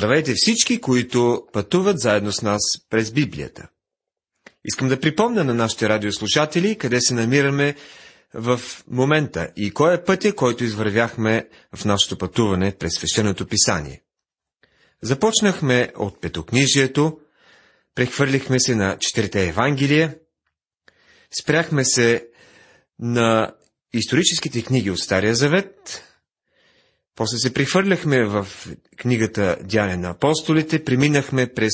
Здравейте всички, които пътуват заедно с нас през Библията. Искам да припомня на нашите радиослушатели, къде се намираме в момента и кой е пътя, който извървяхме в нашето пътуване през Свещеното писание. Започнахме от Петокнижието, прехвърлихме се на Четирите Евангелие, спряхме се на историческите книги от Стария Завет, после се прехвърляхме в книгата Дяне на апостолите, преминахме през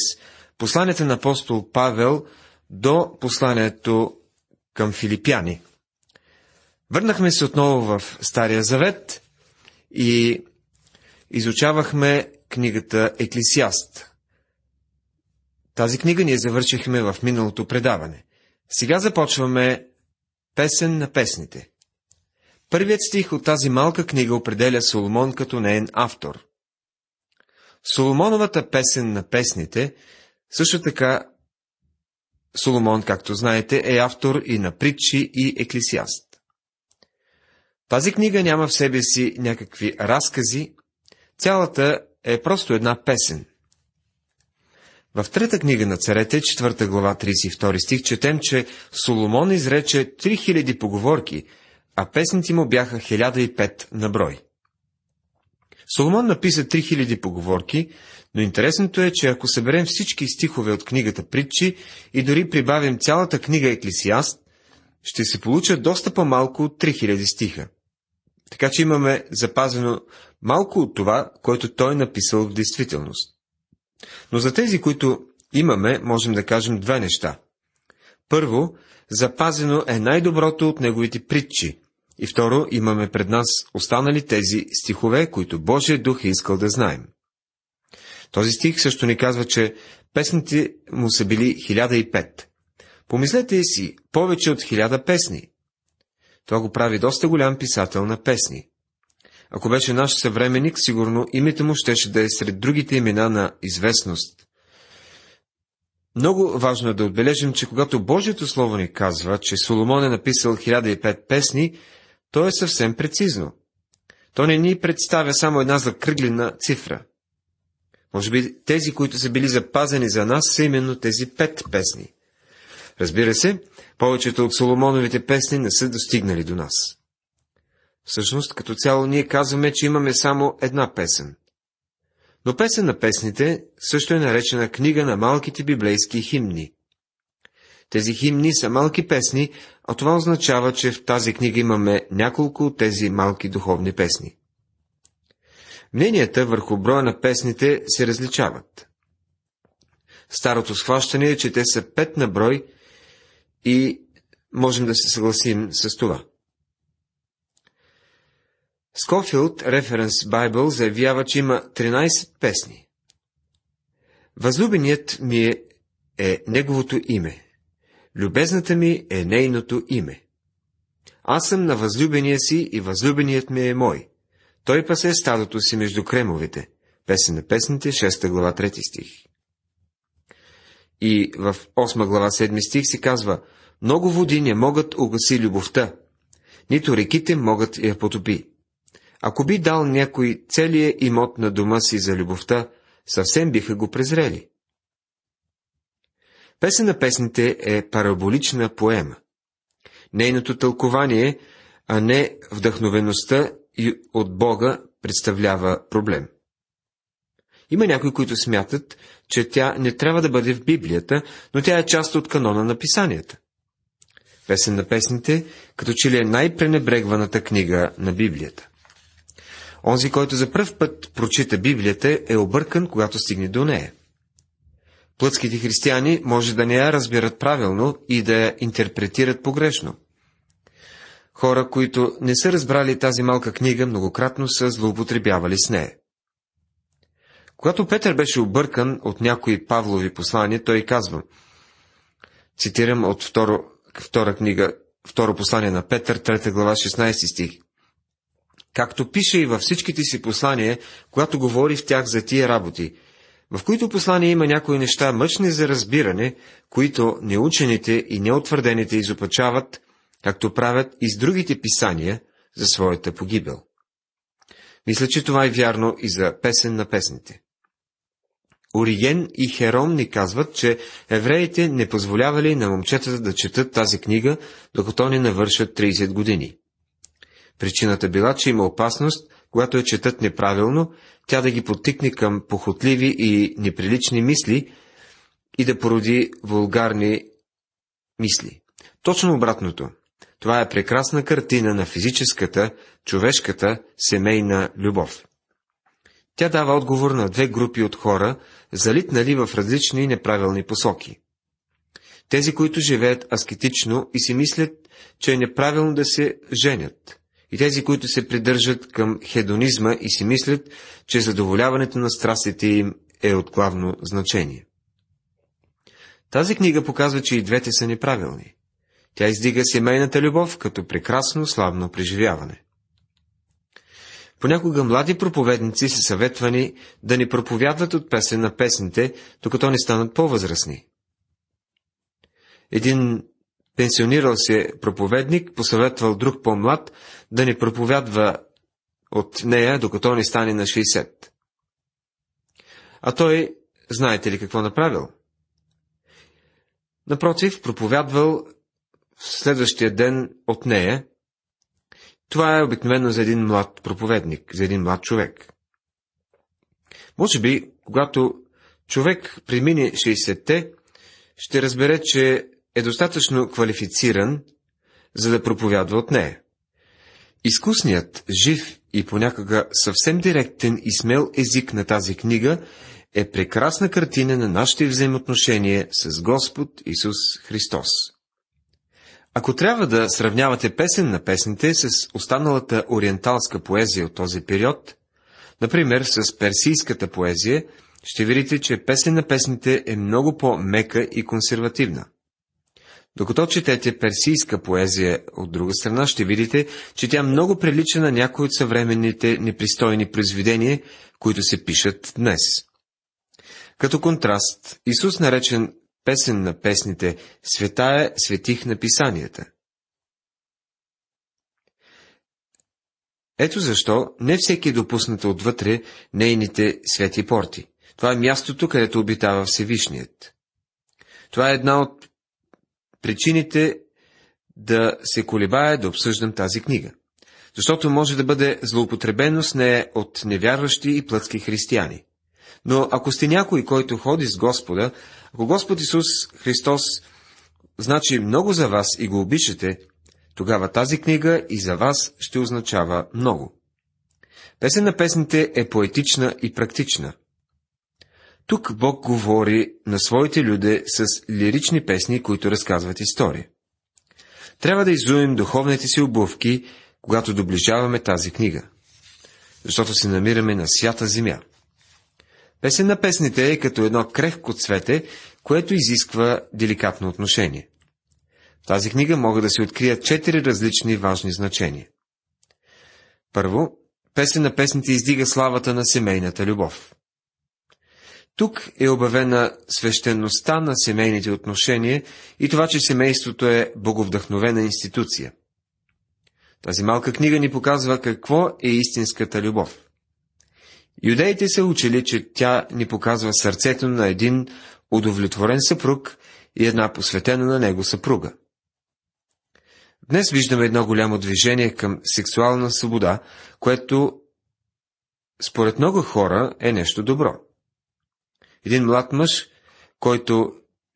посланието на апостол Павел до посланието към филипяни. Върнахме се отново в Стария Завет и изучавахме книгата Екклесиаст. Тази книга ние завършихме в миналото предаване. Сега започваме Песен на песните. Първият стих от тази малка книга определя Соломон като неин автор. Соломоновата песен на песните, също така Соломон, както знаете, е автор и на Притчи и Екклесиаст. Тази книга няма в себе си някакви разкази, цялата е просто една песен. В трета книга на Царете, 4 глава, 32 стих, четем, че Соломон изрече 3000 поговорки, а песните му бяха 1005 на брой. Соломон написа 3000 поговорки, но интересното е, че ако съберем всички стихове от книгата Притчи и дори прибавим цялата книга Екклесиаст, ще се получат доста по-малко от 3000 стиха. Така че имаме запазено малко от това, което той написал в действителност. Но за тези, които имаме, можем да кажем две неща. Първо, запазено е най-доброто от неговите притчи. И второ, имаме пред нас останали тези стихове, които Божия дух е искал да знаем. Този стих също ни казва, че песните му са били 1005. Помислете си, повече от 1000 песни. Това го прави доста голям писател на песни. Ако беше наш съвременник, сигурно името му щеше да е сред другите имена на известност. Много важно е да отбележим, че когато Божието Слово ни казва, че Соломон е написал 1005 песни, то е съвсем прецизно. То не ни представя само една закръглена цифра. Може би тези, които са били запазени за нас, са именно тези 5 песни. Разбира се, повечето от Соломоновите песни не са достигнали до нас. Всъщност, като цяло ние казваме, че имаме само една песен. Но песен на песните също е наречена книга на малките библейски химни. Тези химни са малки песни, а това означава, че в тази книга имаме няколко от тези малки духовни песни. Мненията върху броя на песните се различават. Старото схващане е, че те са 5 на брой, и можем да се съгласим с това. Скофилд Reference Bible заявява, че има 13 песни. Възлюбеният ми е неговото име. Любезната ми е нейното име. Аз съм на възлюбения си и възлюбеният ми е мой. Той пасе стадото си между кремовете. Песен на песните, 6 глава, 3 стих. И в 8 глава, 7 стих се казва: много води не могат угаси любовта, нито реките могат я потопи. Ако би дал някой целия имот на дома си за любовта, съвсем биха го презрели. Песен на песните е параболична поема. Нейното тълкование, а не вдъхновеността от Бога, представлява проблем. Има някои, които смятат, че тя не трябва да бъде в Библията, но тя е част от канона на писанията. Песен на песните, като че ли е най-пренебрегваната книга на Библията. Онзи, който за пръв път прочита Библията, е объркан, когато стигне до нея. Плътските християни може да не я разбират правилно и да я интерпретират погрешно. Хора, които не са разбрали тази малка книга, многократно са злоупотребявали с нея. Когато Петър беше объркан от някои Павлови послания, той казва, цитирам от втора послание на Петър, 3 глава, 16 стих. Както пише и във всичките си послания, когато говори в тях за тия работи, в които послания има някои неща мъчни за разбиране, които неучените и неутвърдените изопачават, както правят и с другите писания за своята погибел. Мисля, че това е вярно и за песен на песните. Ориген и Хером ни казват, че евреите не позволявали на момчетата да четат тази книга, докато не навършат 30 години. Причината била, че има опасност, когато я четат неправилно, тя да ги подтикне към похотливи и неприлични мисли и да породи вулгарни мисли. Точно обратното. Това е прекрасна картина на физическата, човешката, семейна любов. Тя дава отговор на две групи от хора, залитнали в различни неправилни посоки. Тези, които живеят аскетично и си мислят, че е неправилно да се женят, и тези, които се придържат към хедонизма и си мислят, че задоволяването на страстите им е от главно значение. Тази книга показва, че и двете са неправилни. Тя издига семейната любов като прекрасно славно преживяване. Понякога млади проповедници са съветвани да не проповядват от песен на песните, докато не станат по-възрастни. Един пенсионирал се проповедник посъветвал друг по-млад да не проповядва от нея, докато не стане на 60. А той, знаете ли какво направил? Напротив, проповядвал в следващия ден от нея. Това е обикновено за един млад проповедник, за един млад човек. Може би, когато човек премине 60-те, ще разбере, че е достатъчно квалифициран, за да проповядва от нея. Изкусният, жив и понякога съвсем директен и смел език на тази книга е прекрасна картина на нашите взаимоотношения с Господ Исус Христос. Ако трябва да сравнявате песен на песните с останалата ориенталска поезия от този период, например с персийската поезия, ще видите, че песен на песните е много по-мека и консервативна. Докато четете персийска поезия, от друга страна ще видите, че тя много прилича на някои от съвременните непристойни произведения, които се пишат днес. Като контраст, Исус, наречен Песен на песните, светая светих на писанията. Ето защо не всеки е допуснат отвътре нейните свети порти. Това е мястото, където обитава Всевишният. Това е една от причините да се колебае да обсъждам тази книга, защото може да бъде злоупотребено с нея от невярващи и плътски християни. Но ако сте някой, който ходи с Господа, ако Господ Исус Христос значи много за вас и го обичате, тогава тази книга и за вас ще означава много. Песен на песните е поетична и практична. Тук Бог говори на своите люде с лирични песни, които разказват истории. Трябва да изуем духовните си обувки, когато доближаваме тази книга, защото се намираме на свята земя. Песен на песните е като едно крехко цвете, което изисква деликатно отношение. В тази книга могат да се открият 4 различни важни значения. Първо, песен на песните издига славата на семейната любов. Тук е обявена свещеността на семейните отношения и това, че семейството е боговдъхновена институция. Тази малка книга ни показва какво е истинската любов. Юдеите са учили, че тя ни показва сърцето на един удовлетворен съпруг и една посветена на него съпруга. Днес виждаме едно голямо движение към сексуална свобода, което според много хора е нещо добро. Един млад мъж, който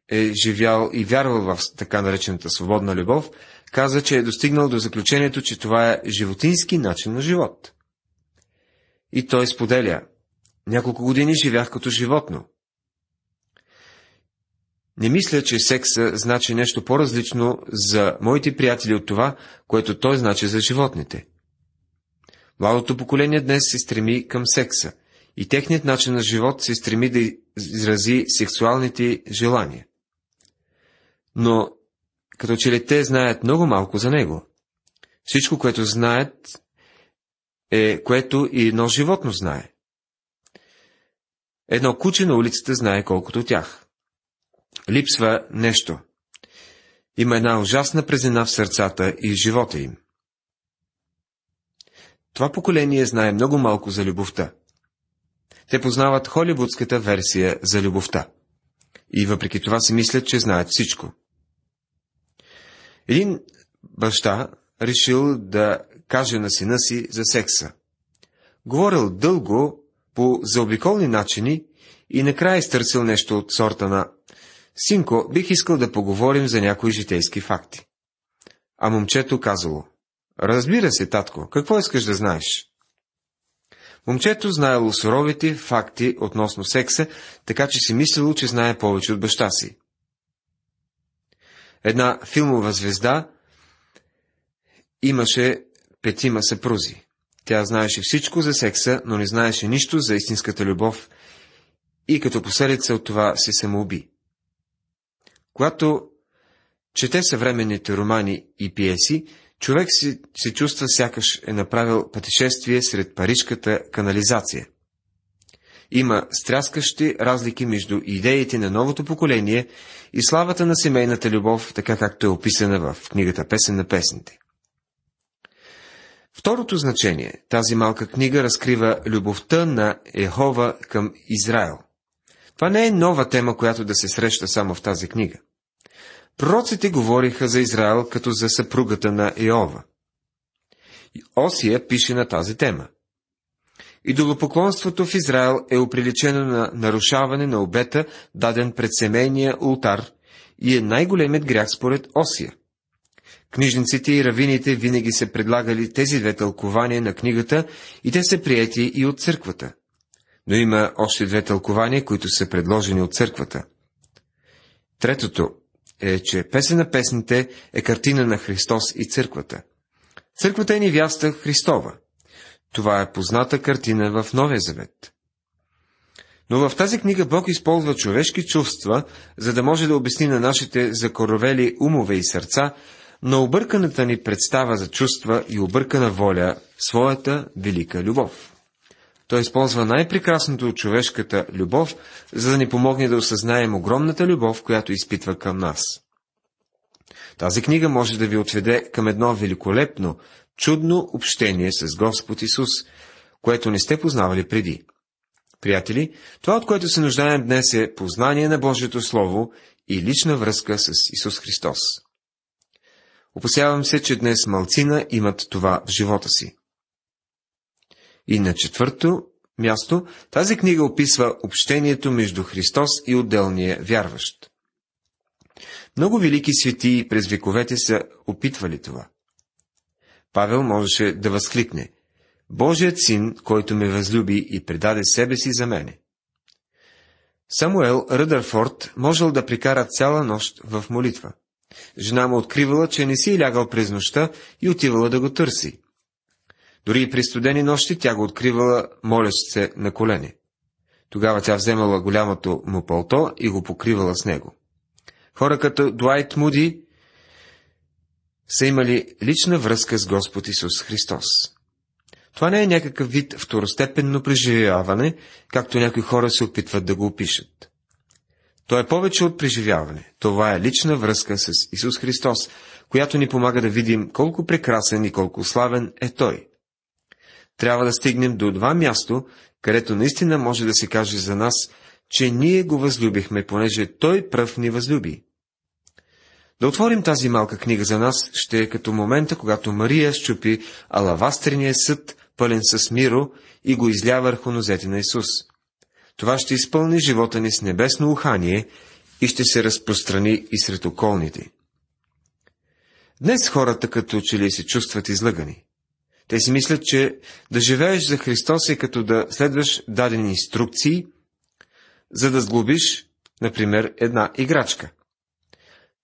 е живял и вярвал в така наречената свободна любов, каза, че е достигнал до заключението, че това е животински начин на живот. И той споделя: няколко години живях като животно. Не мисля, че секса значи нещо по-различно за моите приятели от това, което той значи за животните. Младото поколение днес се стреми към секса и техният начин на живот се стреми да изрази сексуалните желания. Но като че ли те знаят много малко за него. Всичко, което знаят, е което и едно животно знае. Едно куче на улицата знае колкото тях. Липсва нещо. Има една ужасна празнина в сърцата и живота им. Това поколение знае много малко за любовта. Те познават холивудската версия за любовта. И въпреки това си мислят, че знаят всичко. Един баща решил да каже на сина си за секса. Говорил дълго, по заобиколни начини и накрая изтърсил нещо от сорта на: „Синко, бих искал да поговорим за някои житейски факти.“ А момчето казало: „Разбира се, татко, какво искаш да знаеш?“ Момчето знаело суровите факти относно секса, така че си мислило, че знае повече от баща си. Една филмова звезда имаше 5 съпрузи. Тя знаеше всичко за секса, но не знаеше нищо за истинската любов и като последица от това се самоуби. Когато чете съвременните романи и пиеси, човек се чувства сякаш е направил пътешествие сред парижката канализация. Има стряскащи разлики между идеите на новото поколение и славата на семейната любов, така както е описана в книгата Песен на песните. Второто значение – тази малка книга разкрива любовта на Йехова към Израил. Това не е нова тема, която да се среща само в тази книга. Пророците говориха за Израил като за съпругата на Йехова. Осия пише на тази тема. Идолопоклонството в Израил е оприличено на нарушаване на обета, даден пред семейния ултар, и е най-големият грях според Осия. Книжниците и равините винаги са предлагали тези две тълкования на книгата и те са приети и от църквата. Но има още 2 тълкования, които са предложени от църквата. Третото е, че Песен на песните е картина на Христос и църквата. Църквата е невяста Христова. Това е позната картина в Новия Завет. Но в тази книга Бог използва човешки чувства, за да може да обясни на нашите закоровели умове и сърца, на обърканата ни представа за чувства и объркана воля своята велика любов. Той използва най-прекрасното от човешката любов, за да ни помогне да осъзнаем огромната любов, която изпитва към нас. Тази книга може да ви отведе към едно великолепно, чудно общение с Господ Исус, което не сте познавали преди. Приятели, това, от което се нуждаем днес, е познание на Божието Слово и лична връзка с Исус Христос. Опасявам се, че днес малцина имат това в живота си. И на 4-то място, тази книга описва общението между Христос и отделния вярващ. Много велики светии през вековете са опитвали това. Павел можеше да възкликне: „Божият син, който ме възлюби и предаде себе си за мене“. Самуел Ръдърфорд можел да прекара цяла нощ в молитва. Жена му откривала, че не си лягал през нощта и отивала да го търси. Дори и при студени нощи тя го откривала, молещ се на колене. Тогава тя вземала голямото му палто и го покривала с него. Хора като Дуайт Муди са имали лична връзка с Господ Исус Христос. Това не е някакъв вид второстепенно преживяване, както някои хора се опитват да го опишат. То е повече от преживяване. Това е лична връзка с Исус Христос, която ни помага да видим колко прекрасен и колко славен е Той. Трябва да стигнем до 2 място, където наистина може да се каже за нас, че ние го възлюбихме, понеже Той пръв ни възлюби. Да отворим тази малка книга за нас ще е като момента, когато Мария счупи алавастрения съд, пълен с миро, и го изля върху нозете на Исус. Това ще изпълни живота ни с небесно ухание и ще се разпространи и сред околните. Днес хората като че ли се чувстват излъгани. Те си мислят, че да живееш за Христос е като да следваш дадени инструкции, за да сглобиш, например, една играчка.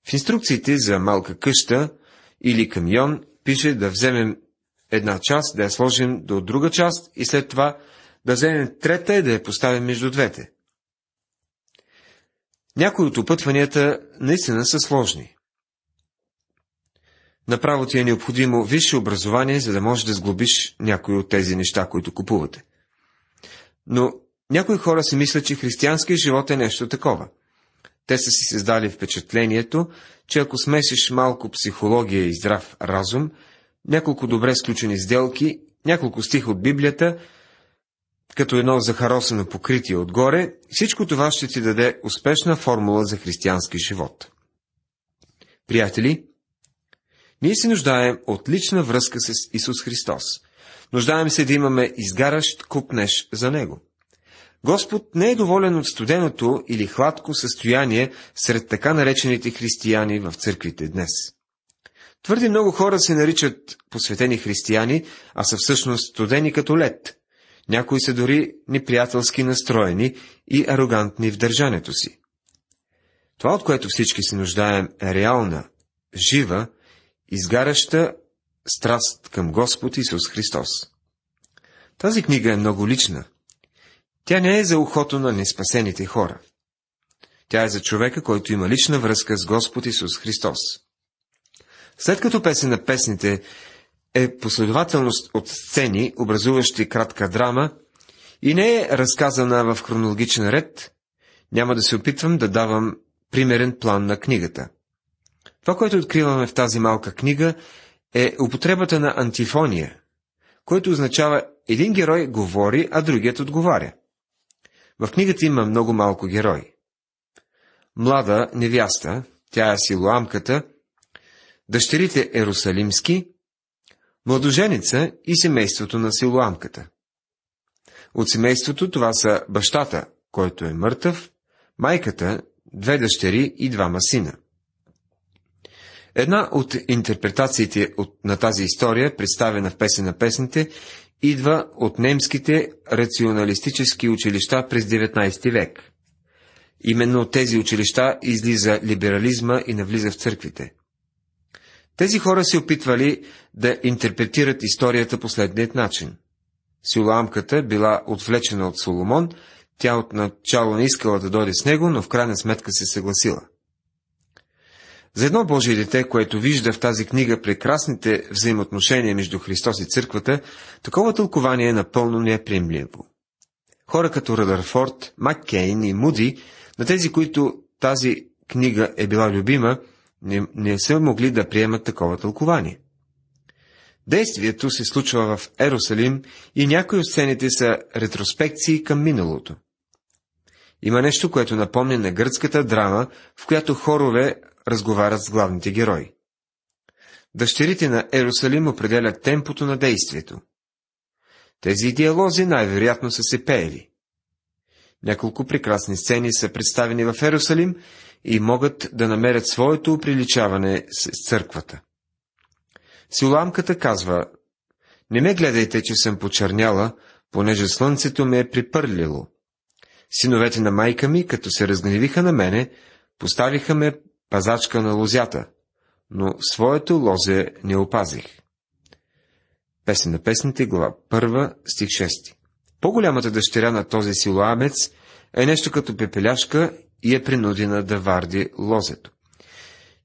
В инструкциите за малка къща или камион пише да вземем една част, да я сложим до друга част и след това да вземем трета и да я поставим между двете. Някои от опътванията наистина са сложни. Направо ти е необходимо висше образование, за да можеш да сглобиш някои от тези неща, които купувате. Но някои хора си мислят, че християнският живот е нещо такова. Те са си създали впечатлението, че ако смесиш малко психология и здрав разум, няколко добре сключени сделки, няколко стиха от Библията, като едно захаросано покритие отгоре, всичко това ще ти даде успешна формула за християнски живот. Приятели, ние се нуждаем от лична връзка с Исус Христос. Нуждаем се да имаме изгарящ купнеж за Него. Господ не е доволен от студеното или хладко състояние сред така наречените християни в църквите днес. Твърде много хора се наричат посветени християни, а са всъщност студени като лед. Някои са дори неприятелски настроени и арогантни в държането си. Това, от което всички се нуждаем, е реална, жива, изгаряща страст към Господ Исус Христос. Тази книга е много лична. Тя не е за ухото на неспасените хора. Тя е за човека, който има лична връзка с Господ Исус Христос. След като Песен на песните е последователност от сцени, образуващи кратка драма, и не е разказана в хронологичен ред, няма да се опитвам да давам примерен план на книгата. Това, което откриваме в тази малка книга, е употребата на антифония, което означава един герой говори, а другият отговаря. В книгата има много малко герои. Млада невяста, тя е Силуамката, дъщерите Ерусалимски, младоженица и семейството на Силуамката. От семейството това са бащата, който е мъртъв, майката, две дъщери и двама сина. Една от интерпретациите на тази история, представена в Песен на песните, идва от немските рационалистически училища през 19 век. Именно от тези училища излиза либерализма и навлиза в църквите. Тези хора се опитвали да интерпретират историята по следният начин. Силуамката била отвлечена от Соломон, тя отначало не искала да дойде с него, но в крайна сметка се съгласила. За едно Божие дете, което вижда в тази книга прекрасните взаимоотношения между Христос и църквата, такова тълкование е напълно неприемливо. Хора като Ръдърфорд, Маккейн и Муди, на тези, които тази книга е била любима, не са могли да приемат такова тълкование. Действието се случва в Ерусалим и някои от сцените са ретроспекции към миналото. Има нещо, което напомня на гръцката драма, в която хорове разговарят с главните герои. Дъщерите на Ерусалим определят темпото на действието. Тези диалози най-вероятно са се пеели. Няколко прекрасни сцени са представени в Ерусалим и могат да намерят своето оприличаване с църквата. Силуамката казва: „Не ме гледайте, че съм почерняла, понеже слънцето ме е припърлило. Синовете на майка ми, като се разгневиха на мене, поставиха ме пазачка на лозята, но своето лозе не опазих.“ Песен на песните, глава 1, стих 6. По-голямата дъщеря на този силуамец е нещо като пепеляшка и е принудена да варди лозето.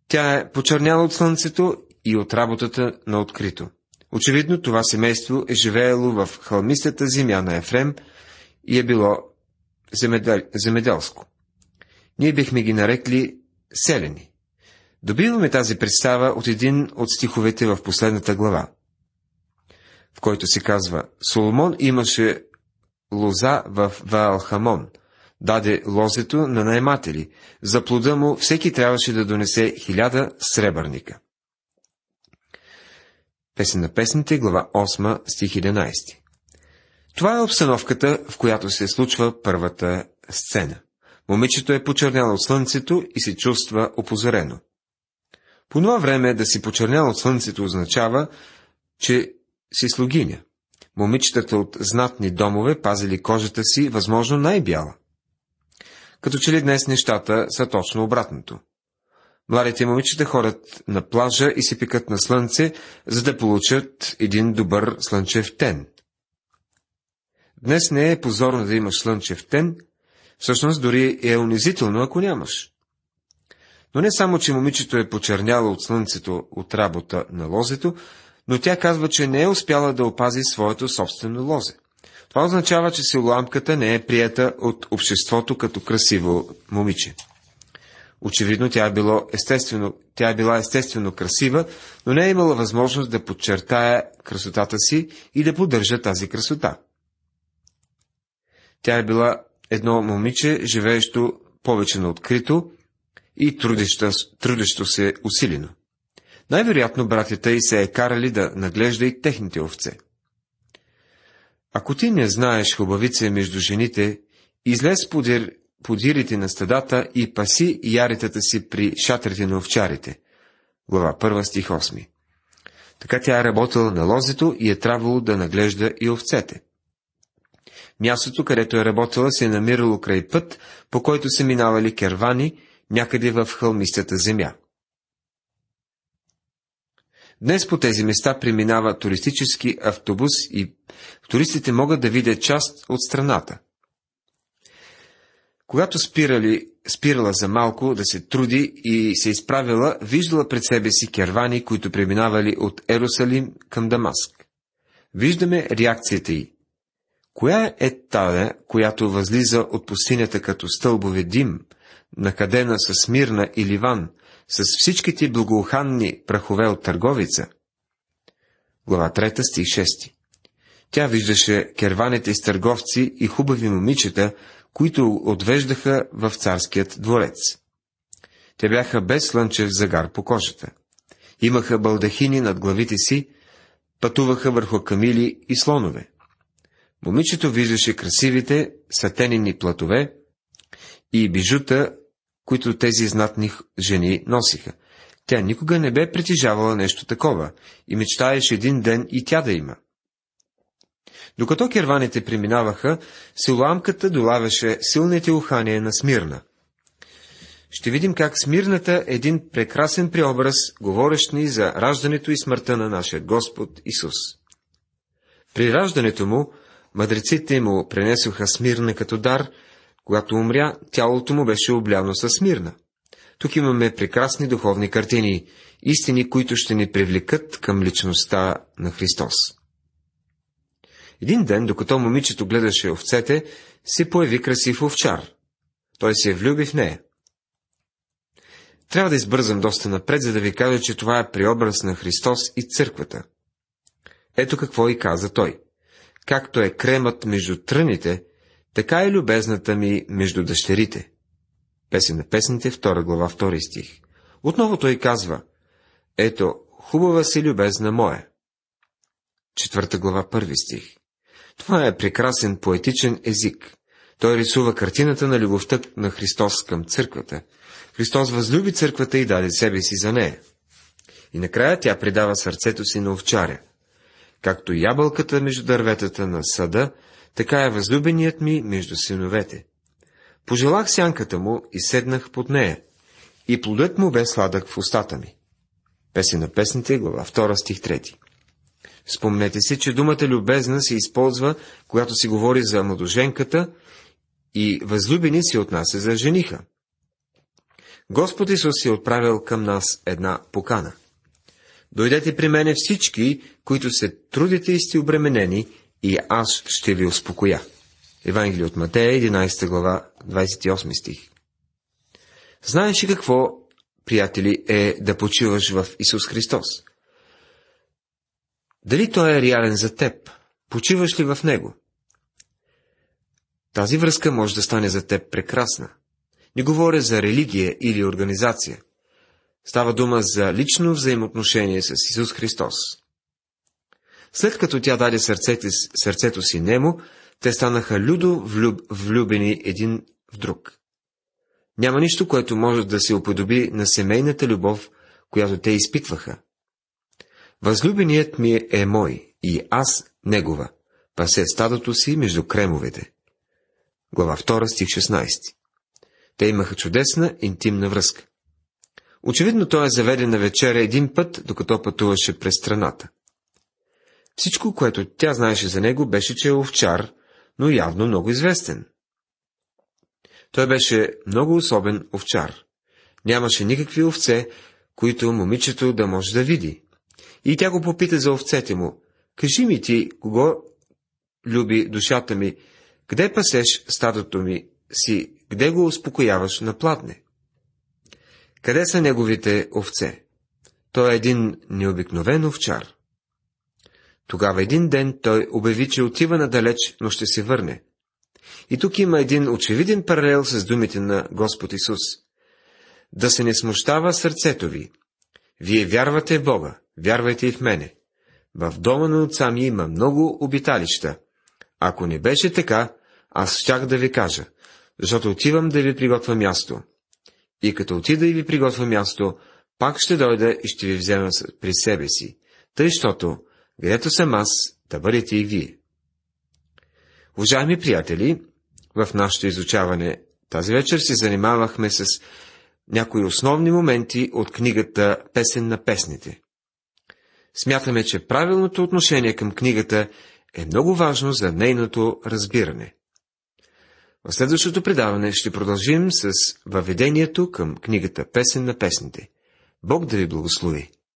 Тя е почерняла от слънцето и от работата на открито. Очевидно, това семейство е живеело в хълмистата земя на Ефрем и е било земеделско. Ние бихме ги нарекли селени. Добиваме тази представа от един от стиховете в последната глава, в който се казва: „Соломон имаше лоза в Валхамон, даде лозето на наематели, за плода му всеки трябваше да донесе 1000 сребърника. Песен на песните, глава 8, стих 11. Това е обстановката, в която се случва първата сцена. Момичето е почерняло от слънцето и се чувства опозорено. По това време да си почерняло от слънцето означава, че си слугиня. Момичетата от знатни домове пазили кожата си, възможно най-бяла. Като че ли днес нещата са точно обратното. Младите момичета ходят на плажа и се пекат на слънце, за да получат един добър слънчев тен. Днес не е позорно да имаш слънчев тен, всъщност дори е унизително, ако нямаш. Но не само, че момичето е почерняло от слънцето от работа на лозето, но тя казва, че не е успяла да опази своето собствено лозе. Това означава, че Силуамката не е приета от обществото като красиво момиче. Очевидно, тя е била естествено красива, но не е имала възможност да подчертае красотата си и да поддържа тази красота. Тя е била едно момиче, живеещо повече на открито и трудещо се усилено. Най-вероятно братята й се е карали да наглежда и техните овце. Ако ти не знаеш хубавице между жените, излез подирите на стадата и паси яретата си при шатрите на овчарите. Глава 1, стих 8. Така тя е работила на лозето и е трябвало да наглежда и овцете. Мястото, където е работила, се е намирало край път, по който се минавали кервани, някъде в хълмистата земя. Днес по тези места преминава туристически автобус и туристите могат да видят част от страната. Когато спирала за малко да се труди и се изправила, виждала пред себе си кервани, които преминавали от Ерусалим към Дамаск. Виждаме реакцията й. Коя е тая, която възлиза от пустинята като стълбове дим, накадена с Смирна и Ливан, с всичките благоуханни прахове от търговица? Глава 3, стих 6. Тя виждаше керваните с търговци и хубави момичета, които отвеждаха в царският дворец. Те бяха без слънчев загар по кожата. Имаха балдахини над главите си, пътуваха върху камили и слонове. Момичето виждаше красивите сатенени платове и бижута, които тези знатни жени носиха. Тя никога не бе притежавала нещо такова и мечтаеше един ден и тя да има. Докато керваните преминаваха, Силуамката долавяше силните ухания на Смирна. Ще видим как Смирната е един прекрасен преобраз, говорещ ни за раждането и смъртта на нашия Господ Исус. При раждането му, мъдреците му пренесоха Смирна като дар. Когато умря, тялото му беше обляно със Смирна. Тук имаме прекрасни духовни картини, истини, които ще ни привлекат към личността на Христос. Един ден, докато момичето гледаше овцете, се появи красив овчар. Той се влюби в нея. Трябва да избързам доста напред, за да ви кажа, че това е преобраз на Христос и църквата. Ето какво и каза той. Както е кремът между тръните, така е любезната ми между дъщерите. Песен на песните, 2 глава, 2 стих. Отново той казва: ето, хубава си, любезна моя. 4 глава, 1 стих. Това е прекрасен поетичен език. Той рисува картината на любовта на Христос към църквата. Христос възлюби църквата и даде себе си за нея. И накрая тя предава сърцето си на овчаря. Както ябълката между дърветата на сада, така е възлюбеният ми между синовете. Пожелах сянката му и седнах под нея, и плодът му бе сладък в устата ми. Песен на песните, глава 2, стих 3. Спомнете си, че думата любезна се използва, когато се говори за младоженката, и възлюбени се отнася за жениха. Господ Исус е отправил към нас една покана. Дойдете при мене всички, които се трудите и сте обременени, и аз ще ви успокоя. Евангелие от Матея, 11 глава, 28 стих. Знаеш ли какво, приятели, е да почиваш в Исус Христос? Дали Той е реален за теб? Почиваш ли в Него? Тази връзка може да стане за теб прекрасна. Не говоря за религия или организация. Става дума за лично взаимоотношение с Исус Христос. След като тя даде сърцето си Нему, те станаха влюбени един в друг. Няма нищо, което може да се уподоби на семейната любов, която те изпитваха. Възлюбеният ми е мой, и аз негова, пасе стадото си между кремовете. Глава 2, стих 16. Те имаха чудесна, интимна връзка. Очевидно той е заведен на вечеря един път, докато пътуваше през страната. Всичко, което тя знаеше за него, беше, че е овчар, но явно много известен. Той беше много особен овчар. Нямаше никакви овце, които момичето да може да види. И тя го попита за овцете му: кажи ми ти, кого люби душата ми, къде пасеш стадото ми си, къде го успокояваш на пладне? Къде са неговите овце? Той е един необикновен овчар. Тогава един ден той обяви, че отива надалеч, но ще се върне. И тук има един очевиден паралел с думите на Господ Исус. Да се не смущава сърцето ви. Вие вярвате в Бога, вярвайте и в мене. В дома на отца ми има много обиталища. Ако не беше така, аз щях да ви кажа, защото отивам да ви приготвя място. И като отида и ви приготвя място, пак ще дойда и ще ви взема при себе си, тъй, щото, където съм аз, да бъдете и вие. Уважаеми приятели, в нашето изучаване тази вечер се занимавахме с някои основни моменти от книгата «Песен на песните». Смятаме, че правилното отношение към книгата е много важно за нейното разбиране. В следващото предаване ще продължим с въведението към книгата «Песен на песните». Бог да ви благослови!